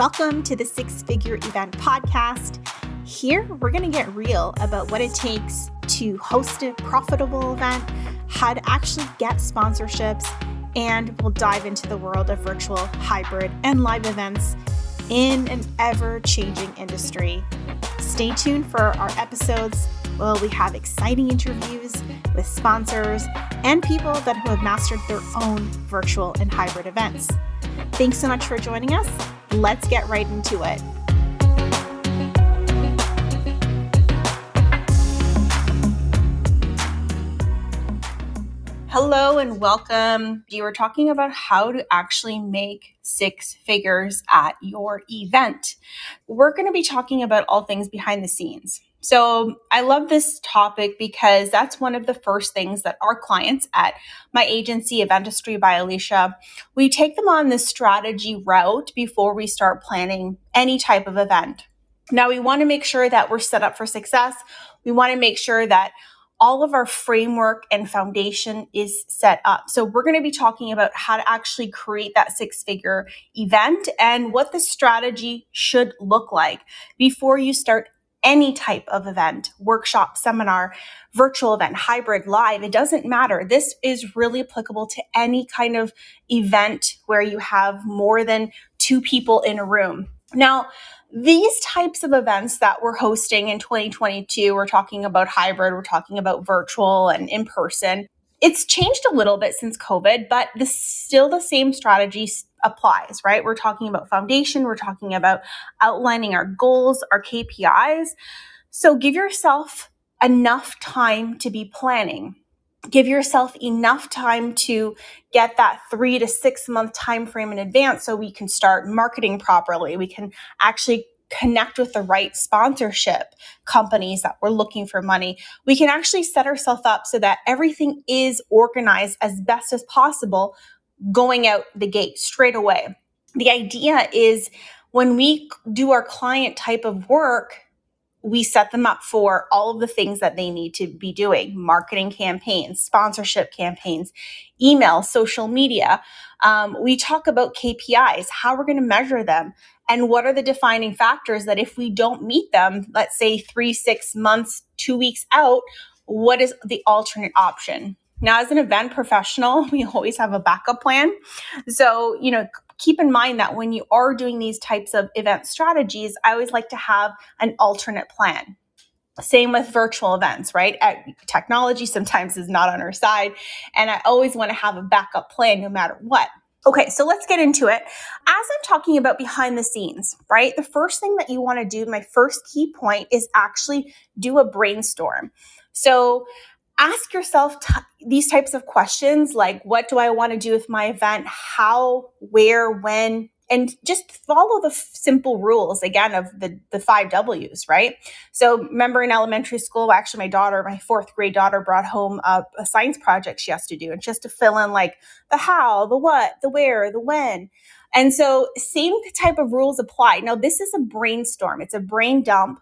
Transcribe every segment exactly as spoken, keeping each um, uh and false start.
Welcome to the Six Figure Event Podcast. Here, we're going to get real about what it takes to host a profitable event, how to actually get sponsorships, and we'll dive into the world of virtual, hybrid, and live events in an ever-changing industry. Stay tuned for our episodes. Well, we have exciting interviews with sponsors and people that have mastered their own virtual and hybrid events. Thanks so much for joining us. Let's get right into it. Hello and welcome. We were talking about how to actually make six figures at your event. We're going to be talking about all things behind the scenes. So I love this topic because that's one of the first things that our clients at my agency, Eventistry by Alicia, we take them on the strategy route before we start planning any type of event. Now we want to make sure that we're set up for success. We want to make sure that all of our framework and foundation is set up. So we're going to be talking about how to actually create that six-figure event and what the strategy should look like before you start any type of event, workshop, seminar, virtual event, hybrid, live. It doesn't matter. This is really applicable to any kind of event where you have more than two people in a room. Now, these types of events that we're hosting in twenty twenty-two, we're talking about hybrid, we're talking about virtual and in-person. It's changed a little bit since COVID, but this, still the same strategy applies, right? We're talking about foundation, we're talking about outlining our goals, our K P Is. So give yourself enough time to be planning. Give yourself enough time to get that three to six month time frame in advance so we can start marketing properly. We can actually connect with the right sponsorship companies that we're looking for money. We can actually set ourselves up so that everything is organized as best as possible going out the gate straight away. The idea is when we do our client type of work, we set them up for all of the things that they need to be doing: marketing campaigns, sponsorship campaigns, email, social media. Um, we talk about K P Is, how we're going to measure them, and what are the defining factors that if we don't meet them, let's say three, six months, two weeks out, what is the alternate option? Now, as an event professional, we always have a backup plan. So, you know, keep in mind that when you are doing these types of event strategies, I always like to have an alternate plan. Same with virtual events, right? At, technology sometimes is not on our side, and I always want to have a backup plan no matter what. Okay, so let's get into it. As I'm talking about behind the scenes, right? The first thing that you want to do, my first key point, is actually do a brainstorm. So ask yourself t- these types of questions like, what do I want to do with my event? How, where, when? And just follow the f- simple rules, again, of the, the five W's, right? So remember in elementary school, actually my daughter, my fourth grade daughter brought home a, a science project she has to do. And she has to fill in like the how, the what, the where, the when. And so same type of rules apply. Now this is a brainstorm. It's a brain dump.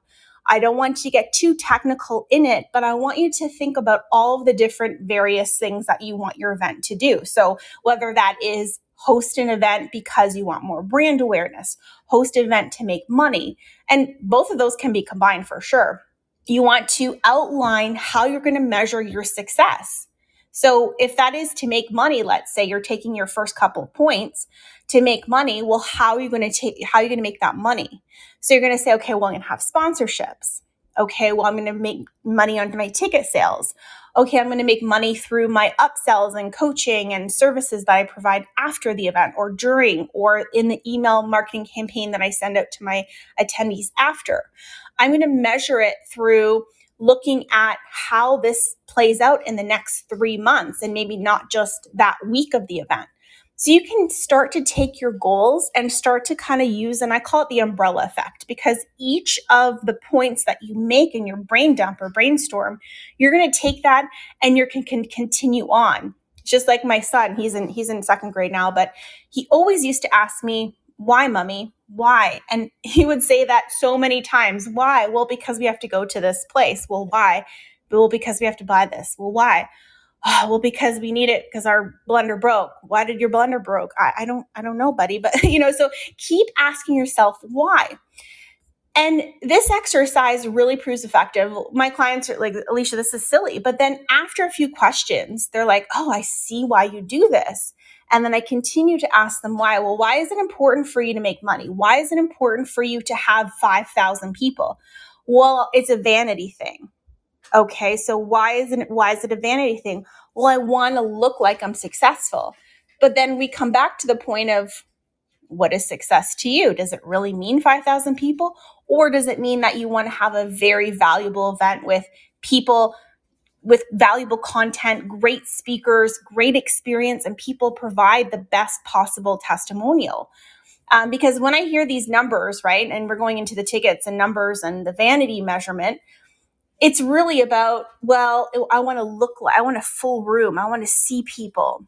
I don't want you to get too technical in it, but I want you to think about all of the different various things that you want your event to do. So whether that is host an event because you want more brand awareness, host an event to make money, and both of those can be combined for sure. You want to outline how you're going to measure your success. So if that is to make money, let's say you're taking your first couple of points to make money, well, how are you going to take, how are you going to make that money? So you're going to say, okay, well, I'm going to have sponsorships. Okay, well, I'm going to make money on my ticket sales. Okay, I'm going to make money through my upsells and coaching and services that I provide after the event or during or in the email marketing campaign that I send out to my attendees after. I'm going to measure it through looking at how this plays out in the next three months and maybe not just that week of the event. So you can start to take your goals and start to kind of use, and I call it the umbrella effect, because each of the points that you make in your brain dump or brainstorm, you're going to take that and you can, can continue on. Just like my son, he's in he's in second grade now, but he always used to ask me, why, mommy? Why? And he would say that so many times. Why? Well, because we have to go to this place. Well, why? Well, because we have to buy this. Well, why? oh, well, because we need it because our blender broke. Why did your blender broke? I, I don't, I don't know, buddy. But, you know, so keep asking yourself why. And this exercise really proves effective. My clients are like, Alicia, this is silly. But then after a few questions, they're like, oh, I see why you do this. And then I continue to ask them why. Well, why is it important for you to make money? Why is it important for you to have five thousand people? Well, it's a vanity thing. Okay, so why isn't it, why is it a vanity thing? Well, I want to look like I'm successful. But then we come back to the point of, what is success to you? Does it really mean five thousand people? Or does it mean that you want to have a very valuable event with people with valuable content, great speakers, great experience, and people provide the best possible testimonial? Um, because when I hear these numbers, right, and we're going into the tickets and numbers and the vanity measurement, it's really about, well, I want to look like, I want a full room. I want to see people.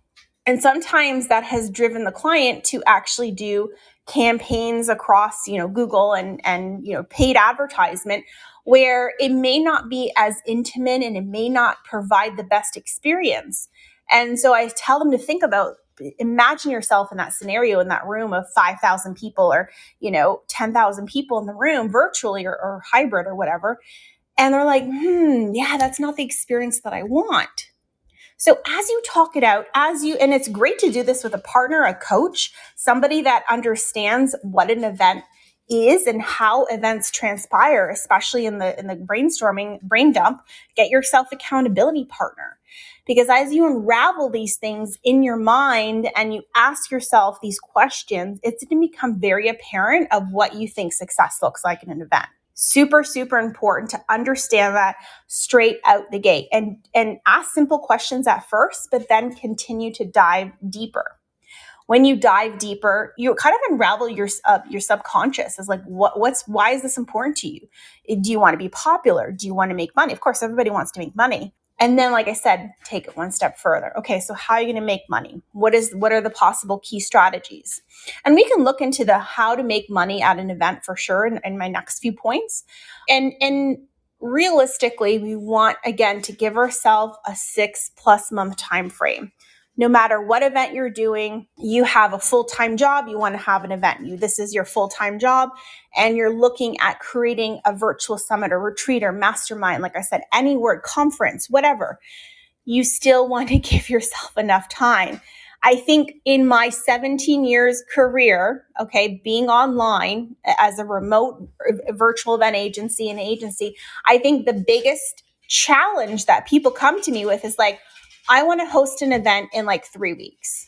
And sometimes that has driven the client to actually do campaigns across, you know, Google and, and, you know, paid advertisement where it may not be as intimate and it may not provide the best experience. And so I tell them to think about, imagine yourself in that scenario, in that room of five thousand people or, you know, ten thousand people in the room virtually or, or hybrid or whatever. And they're like, hmm, yeah, that's not the experience that I want. So as you talk it out, as you, and it's great to do this with a partner, a coach, somebody that understands what an event is and how events transpire, especially in the in the brainstorming, brain dump, get yourself accountability partner. Because as you unravel these things in your mind and you ask yourself these questions, it's going to become very apparent of what you think success looks like in an event. Super, super important to understand that straight out the gate and, and ask simple questions at first, but then continue to dive deeper. When you dive deeper, you kind of unravel your uh, your subconscious as like, what what's why is this important to you? Do you want to be popular? Do you want to make money? Of course, everybody wants to make money. And then, like I said, take it one step further. Okay, so how are you going to make money? What is what are the possible key strategies? And we can look into the how to make money at an event for sure in, in my next few points. And and realistically, we want, again, to give ourselves a six plus month time frame. No matter what event you're doing, you have a full-time job, you want to have an event. You, this is your full-time job, and you're looking at creating a virtual summit or retreat or mastermind, like I said, any word, conference, whatever. You still want to give yourself enough time. I think in my seventeen years career, okay, being online as a remote virtual event agency and agency, I think the biggest challenge that people come to me with is like, I want to host an event in like three weeks.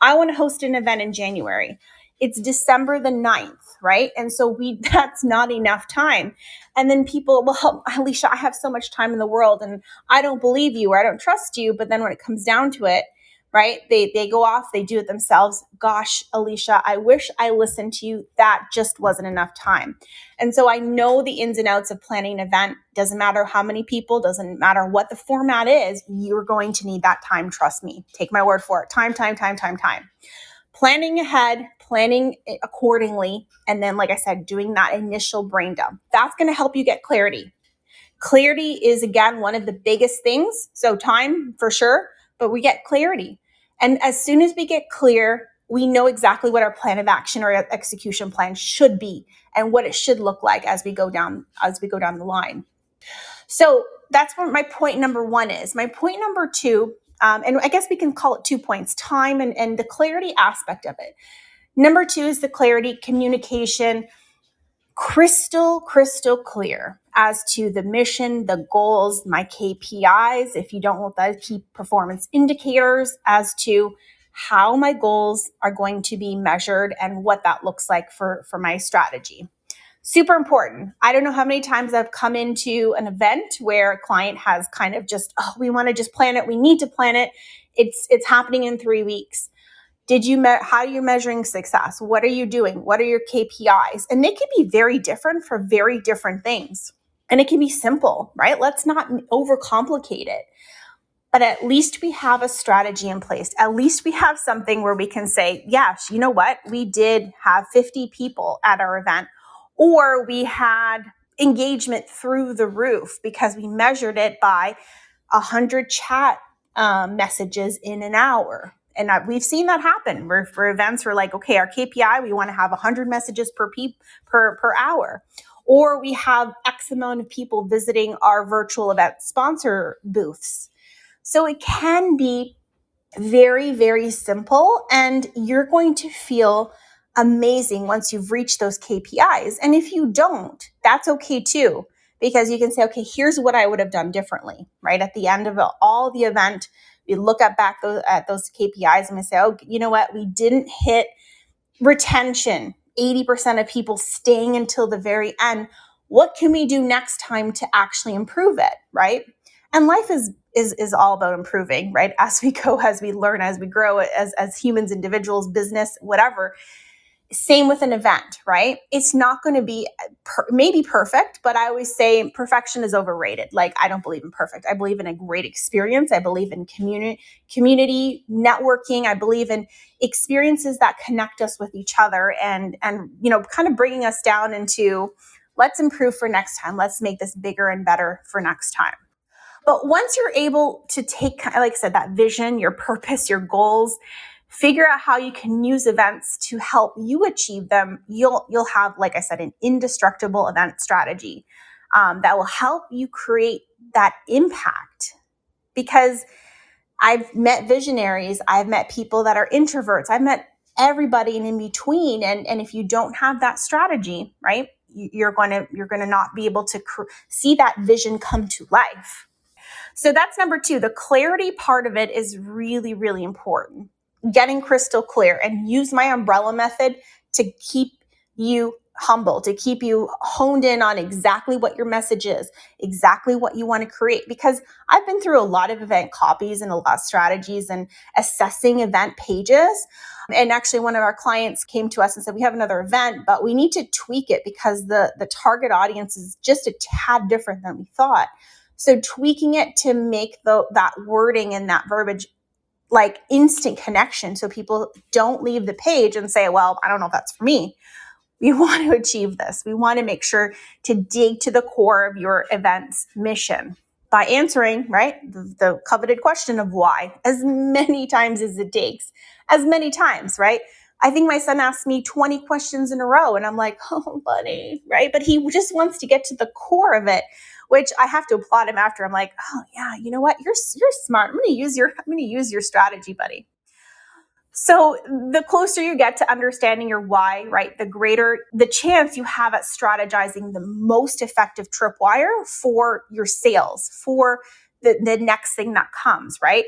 I want to host an event in January. It's December the ninth, right? And so we that's not enough time. And then people, well, Alicia, I have so much time in the world and I don't believe you or I don't trust you. But then when it comes down to it, right, they, they go off, they do it themselves. Gosh, Alicia, I wish I listened to you. That just wasn't enough time. And so I know the ins and outs of planning an event. Doesn't matter how many people, doesn't matter what the format is, you're going to need that time. Trust me. Take my word for it. Time, time, time, time, time. Planning ahead, planning accordingly. And then, like I said, doing that initial brain dump. That's going to help you get clarity. Clarity is, again, one of the biggest things. So time for sure. But we get clarity. And as soon as we get clear, we know exactly what our plan of action or execution plan should be and what it should look like as we go down, as we go down the line. So that's what my point number one is. My point number two, um, and I guess we can call it two points, time and, and the clarity aspect of it. Number two is the clarity, communication, crystal, crystal clear as to the mission, the goals, my K P Is, if you don't want that, key performance indicators as to how my goals are going to be measured and what that looks like for, for my strategy. Super important. I don't know how many times I've come into an event where a client has kind of just, oh, we want to just plan it. We need to plan it. It's, it's happening in three weeks. Did you me- how are you measuring success? What are you doing? What are your K P Is? And they can be very different for very different things. And it can be simple, right? Let's not overcomplicate it. But at least we have a strategy in place. At least we have something where we can say, yes, you know what? We did have fifty people at our event, or we had engagement through the roof because we measured it by one hundred chat um, messages in an hour. And I, we've seen that happen where for events we're like, okay, our K P I, we want to have one hundred messages per pe- per per hour. Or we have X amount of people visiting our virtual event sponsor booths. So it can be very, very simple, and you're going to feel amazing once you've reached those K P Is. And if you don't, that's okay too, because you can say, okay, here's what I would have done differently, right? At the end of all the event, we look at back those, at those K P Is and we say, oh, you know what? We didn't hit retention, eighty percent of people staying until the very end. What can we do next time to actually improve it, right? And life is is is all about improving, right? As we go, as we learn, as we grow, as as humans, individuals, business, whatever. Same with an event, right? It's not going to be per, maybe perfect, but I always say perfection is overrated. Like, I don't believe in perfect. I believe in a great experience. I believe in community, community networking. I believe in experiences that connect us with each other and, and, you know, kind of bringing us down into let's improve for next time. Let's make this bigger and better for next time. But once you're able to take, like I said, that vision, your purpose, your goals, figure out how you can use events to help you achieve them. You'll you'll have, like I said, an indestructible event strategy um, that will help you create that impact. Because I've met visionaries, I've met people that are introverts, I've met everybody in between. And and if you don't have that strategy, right, you're gonna you're gonna not be able to cr- see that vision come to life. So that's number two. The clarity part of it is really, really important. Getting crystal clear, and use my umbrella method to keep you humble, to keep you honed in on exactly what your message is, exactly what you want to create. Because I've been through a lot of event copies and a lot of strategies and assessing event pages. And actually one of our clients came to us and said, we have another event, but we need to tweak it because the, the target audience is just a tad different than we thought. So tweaking it to make the, that wording and that verbiage like instant connection, so people don't leave the page and say, well, I don't know if that's for me. We want to achieve this. We want to make sure to dig to the core of your event's mission by answering, right, the, the coveted question of why as many times as it takes, as many times, right? I think my son asked me twenty questions in a row and I'm like, oh, buddy, right? But he just wants to get to the core of it, which I have to applaud him after. I'm like, oh yeah, you know what? You're you're smart. I'm going to use your I'm going to use your strategy, buddy. So the closer you get to understanding your why, right, the greater the chance you have at strategizing the most effective tripwire for your sales, for the, the next thing that comes, right?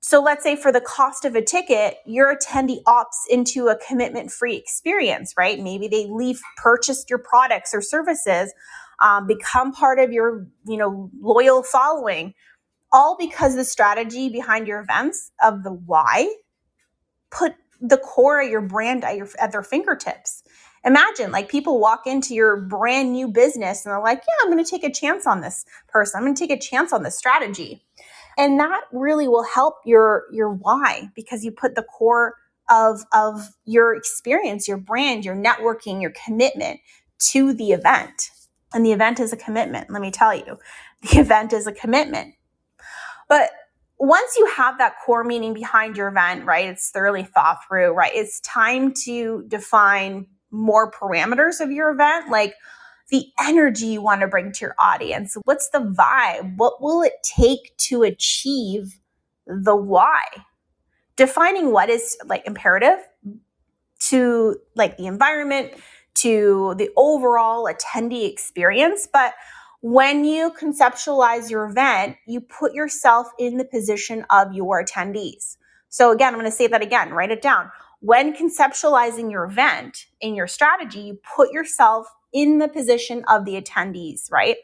So let's say for the cost of a ticket, your attendee opts into a commitment-free experience, right? Maybe they leave, purchased your products or services, um, become part of your, you know, loyal following, all because the strategy behind your events of the why put the core of your brand at, your, at their fingertips. Imagine, like, people walk into your brand new business and they're like, yeah, I'm going to take a chance on this person. I'm going to take a chance on this strategy. And that really will help your your why, because you put the core of, of your experience, your brand, your networking, your commitment to the event. And the event is a commitment. Let me tell you, the event is a commitment. But once you have that core meaning behind your event, right, it's thoroughly thought through, right, it's time to define more parameters of your event, like the energy you want to bring to your audience. What's the vibe? What will it take to achieve the why? Defining what is, like, imperative to, like, the environment, to the overall attendee experience. But when you conceptualize your event, you put yourself in the position of your attendees. So again, I'm going to say that again, write it down. When conceptualizing your event in your strategy, you put yourself in the position of the attendees, right?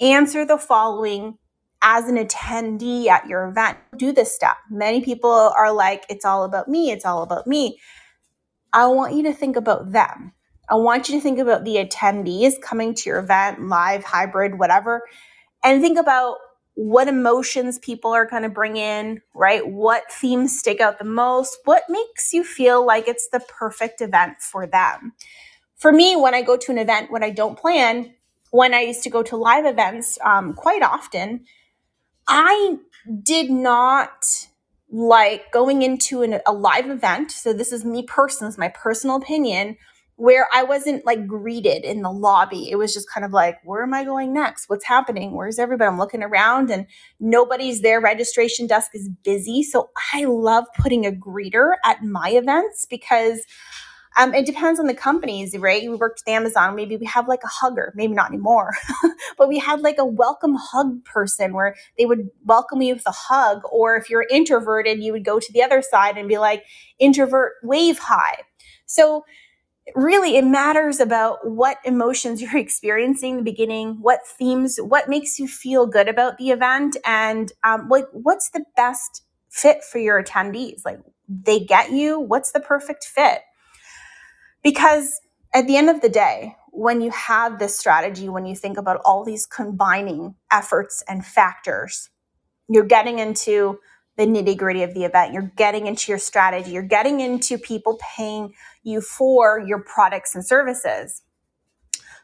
Answer the following as an attendee at your event. Do this step. Many people are like, it's all about me. It's all about me. I want you to think about them. I want you to think about the attendees coming to your event, live, hybrid, whatever, and think about what emotions people are going to bring in, right? What themes stick out the most? What makes you feel like it's the perfect event for them? For me, when I go to an event, when I don't plan, when I used to go to live events um, quite often, I did not like going into an, a live event. So this is me personally, this is my personal opinion, where I wasn't like greeted in the lobby. It was just kind of like, where am I going next? What's happening? Where's everybody? I'm looking around and nobody's there. Registration desk is busy. So I love putting a greeter at my events because um, it depends on the companies, right? We worked with Amazon. Maybe we have like a hugger, maybe not anymore, but we had like a welcome hug person where they would welcome you with a hug. Or if you're introverted, you would go to the other side and be like, introvert, wave hi. So really, it matters about what emotions you're experiencing in the beginning, what themes, what makes you feel good about the event, and um, like what's the best fit for your attendees? Like, they get you? What's the perfect fit? Because at the end of the day, when you have this strategy, when you think about all these combining efforts and factors, you're getting into the nitty-gritty of the event. You're getting into your strategy. You're getting into people paying you for your products and services.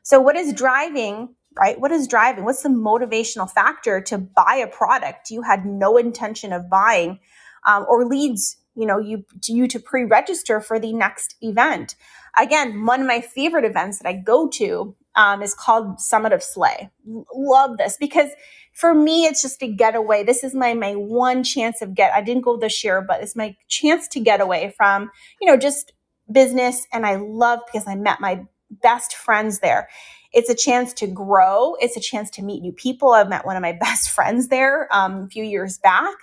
So what is driving, right? What is driving? What's the motivational factor to buy a product you had no intention of buying, um, or leads, you know, you, you to pre-register for the next event? Again, one of my favorite events that I go to um, is called Summit of Slay. Love this because for me, it's just a getaway. This is my my one chance of get. I didn't go this year, but it's my chance to get away from, you know, just business. And I love because I met my best friends there. It's a chance to grow. It's a chance to meet new people. I've met one of my best friends there um, a few years back.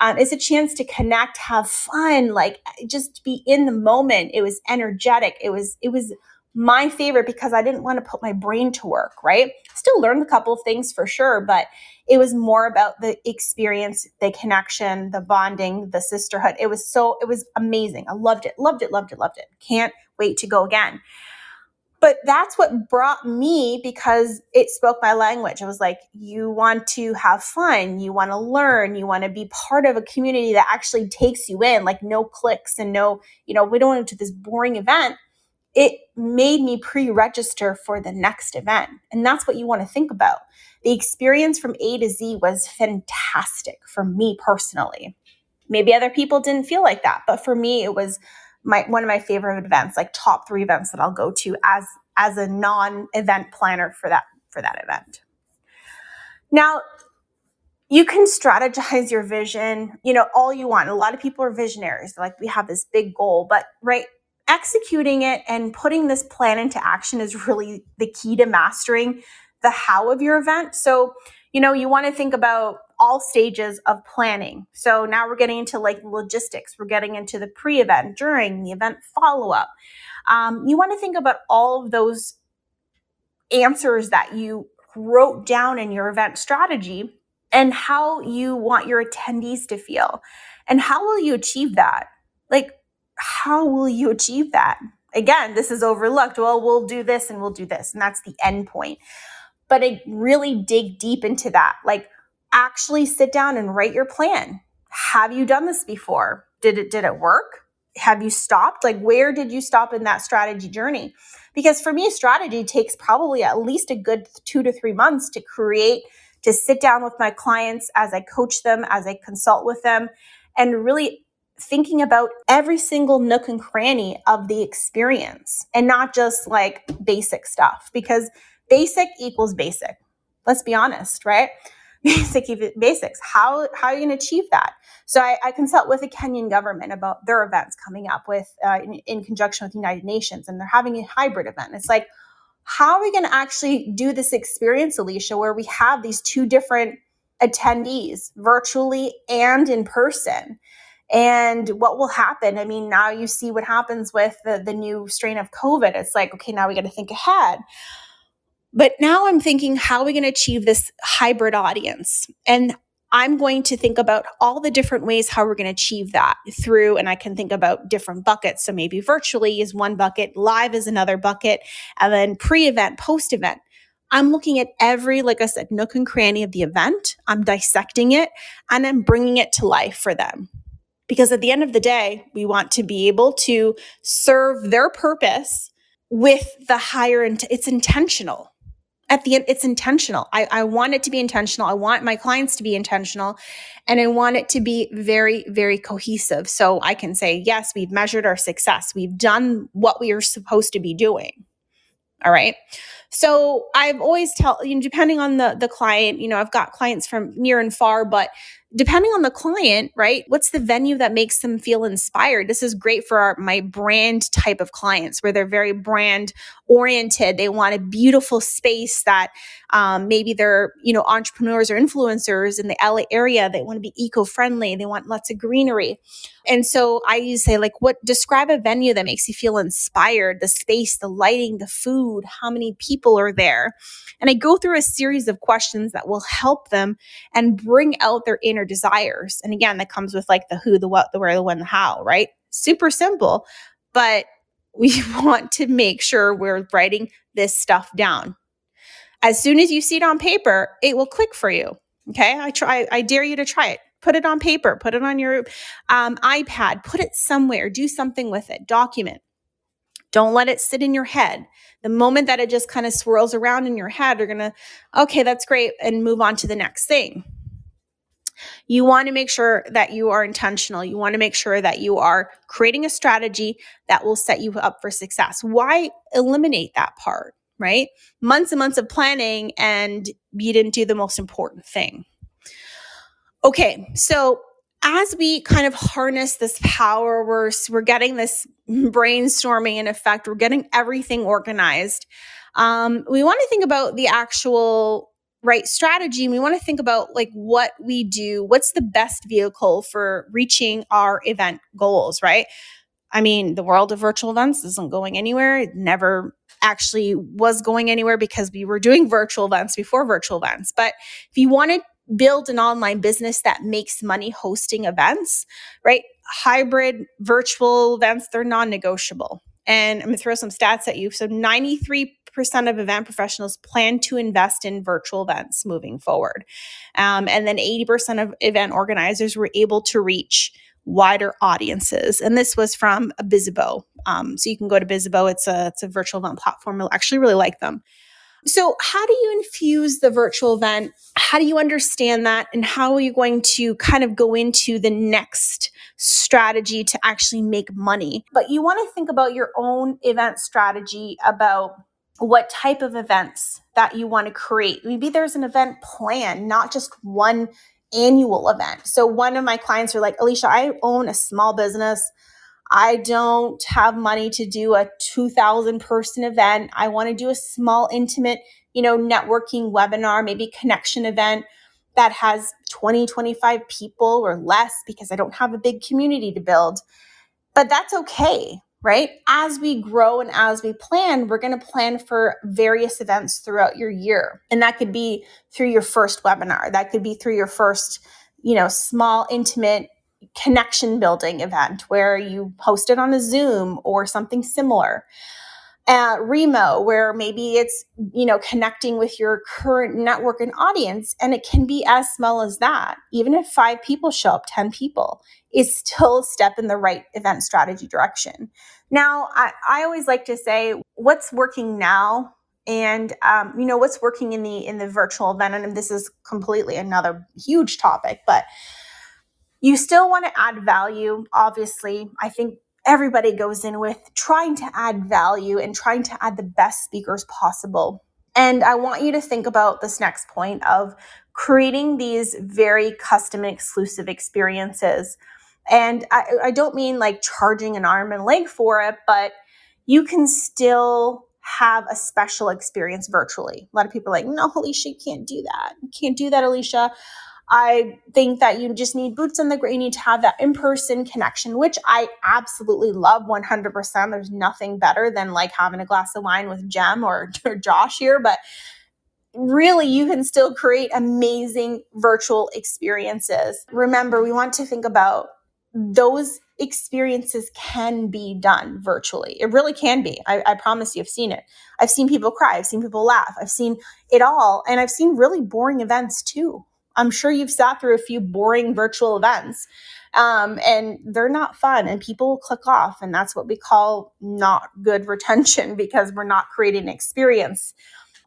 Um, it's a chance to connect, have fun, like just be in the moment. It was energetic. It was it was my favorite because I didn't want to put my brain to work, right? Still learned a couple of things for sure, but it was more about the experience, the connection, the bonding, the sisterhood. It was so, it was amazing. I loved it, loved it, loved it, loved it. Can't wait to go again. But that's what brought me because it spoke my language. I was like, you want to have fun. You want to learn. You want to be part of a community that actually takes you in, like no clicks and no, you know, we don't want to do this boring event. It made me pre-register for the next event. And that's what you want to think about. The experience from A to Z was fantastic for me personally. Maybe other people didn't feel like that, but for me, it was my one of my favorite events, like top three events that I'll go to as, as a non-event planner for that, for that event. Now, you can strategize your vision, you know, all you want. A lot of people are visionaries. Like, we have this big goal, but right, executing it and putting this plan into action is really the key to mastering the how of your event. So, you know, you want to think about all stages of planning. So now we're getting into like logistics. We're getting into the pre-event, during the event follow-up. Um, you want to think about all of those answers that you wrote down in your event strategy and how you want your attendees to feel. And how will you achieve that? Like, how will you achieve that? Again, this is overlooked. Well, we'll do this and we'll do this. And that's the end point. But I really dig deep into that. Like, actually sit down and write your plan. Have you done this before? Did it, did it work? Have you stopped? Like, where did you stop in that strategy journey? Because for me, strategy takes probably at least a good two to three months to create, to sit down with my clients as I coach them, as I consult with them, and really thinking about every single nook and cranny of the experience and not just like basic stuff, because basic equals basic. Let's be honest, right? Basic basics. How, how are you going to achieve that? So I, I consult with the Kenyan government about their events coming up with uh, in, in conjunction with the United Nations, and they're having a hybrid event. It's like, how are we going to actually do this experience, Alicia, where we have these two different attendees virtually and in person? And what will happen? I mean, now you see what happens with the, the new strain of COVID. It's like, okay, now we got to think ahead. But now I'm thinking, how are we going to achieve this hybrid audience? And I'm going to think about all the different ways how we're going to achieve that through, and I can think about different buckets. So maybe virtually is one bucket, live is another bucket, and then pre-event, post-event. I'm looking at every, like I said, nook and cranny of the event. I'm dissecting it, and I'm bringing it to life for them. Because at the end of the day, we want to be able to serve their purpose with the higher, int- it's intentional. at the end, it's intentional. I, I want it to be intentional. I want my clients to be intentional, and I want it to be very, very cohesive. So I can say, yes, we've measured our success. We've done what we are supposed to be doing. All right. So I've always tell, you know, depending on the, the client, you know, I've got clients from near and far, but depending on the client, right? What's the venue that makes them feel inspired? This is great for our, my brand type of clients, where they're very brand oriented. They want a beautiful space that um, maybe they're, you know, entrepreneurs or influencers in the L A area. They want to be eco-friendly. They want lots of greenery. And so I usually say, like, what, describe a venue that makes you feel inspired, the space, the lighting, the food, how many people are there? And I go through a series of questions that will help them and bring out their inner desires. And again, that comes with like the who, the what, the where, the when, the how, right? Super simple, but we want to make sure we're writing this stuff down. As soon as you see it on paper, it will click for you. Okay. I try, I dare you to try it. Put it on paper, put it on your um, iPad, put it somewhere, do something with it, document. Don't let it sit in your head. The moment that it just kind of swirls around in your head, you're going to, okay, that's great, and move on to the next thing. You want to make sure that you are intentional. You want to make sure that you are creating a strategy that will set you up for success. Why eliminate that part, right? Months and months of planning, and you didn't do the most important thing. Okay, so as we kind of harness this power, we're, we're getting this brainstorming in effect, we're getting everything organized. Um, we want to think about the actual right strategy. And we want to think about like what we do, what's the best vehicle for reaching our event goals, right? I mean, the world of virtual events isn't going anywhere. It never actually was going anywhere because we were doing virtual events before virtual events. But if you want to build an online business that makes money hosting events, right? Hybrid virtual events, they're non-negotiable. And I'm going to throw some stats at you. So ninety-three percent of event professionals plan to invest in virtual events moving forward. Um, and then eighty percent of event organizers were able to reach wider audiences. And this was from a Bizzabo. Um, so you can go to Bizzabo. It's a, it's a virtual event platform. I actually really like them. So how do you infuse the virtual event? How do you understand that? And how are you going to kind of go into the next strategy to actually make money? But you want to think about your own event strategy, about what type of events that you want to create. Maybe there's an event plan, not just one annual event. So one of my clients are like, Alicia, I own a small business. I don't have money to do a two thousand person event. I want to do a small, intimate, you know, networking webinar, maybe connection event that has twenty, twenty-five people or less because I don't have a big community to build. But that's okay, right? As we grow and as we plan, we're going to plan for various events throughout your year. And that could be through your first webinar. That could be through your first, you know, small, intimate connection building event where you host it on a Zoom or something similar. Uh, Remo, where maybe it's, you know, connecting with your current network and audience, and it can be as small as that. Even if five people show up, ten people, is still a step in the right event strategy direction. Now, I, I always like to say what's working now and, um, you know, what's working in the, in the virtual event. And this is completely another huge topic, but you still want to add value. Obviously, I think everybody goes in with trying to add value and trying to add the best speakers possible. And I want you to think about this next point of creating these very custom and exclusive experiences. And I, I don't mean like charging an arm and leg for it, but you can still have a special experience virtually. A lot of people are like, no, Alicia, you can't do that. You can't do that, Alicia. I think that you just need boots on the ground. You need to have that in-person connection, which I absolutely love one hundred percent. There's nothing better than like having a glass of wine with Jem or, or Josh here, but really you can still create amazing virtual experiences. Remember, we want to think about those experiences can be done virtually. It really can be. I, I promise you, I've seen it. I've seen people cry. I've seen people laugh. I've seen it all. And I've seen really boring events too. I'm sure you've sat through a few boring virtual events, um, and they're not fun and people will click off. And that's what we call not good retention because we're not creating an experience.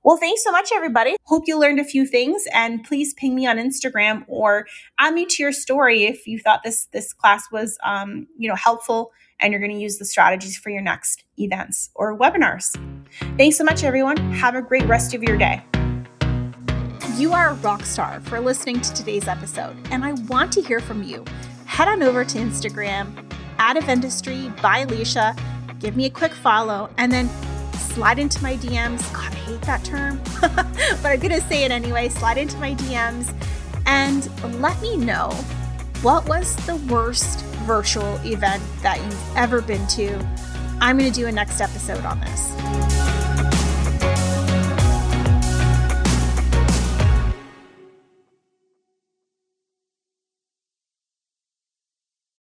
Well, thanks so much, everybody. Hope you learned a few things, and please ping me on Instagram or add me to your story if you thought this this class was um, you know, helpful and you're going to use the strategies for your next events or webinars. Thanks so much, everyone. Have a great rest of your day. You are a rock star for listening to today's episode, and I want to hear from you. Head on over to Instagram, at Eventistry by Alicia, give me a quick follow, and then slide into my D Ms. God, I hate that term, but I'm going to say it anyway. Slide into my D Ms and let me know, what was the worst virtual event that you've ever been to? I'm going to do a next episode on this.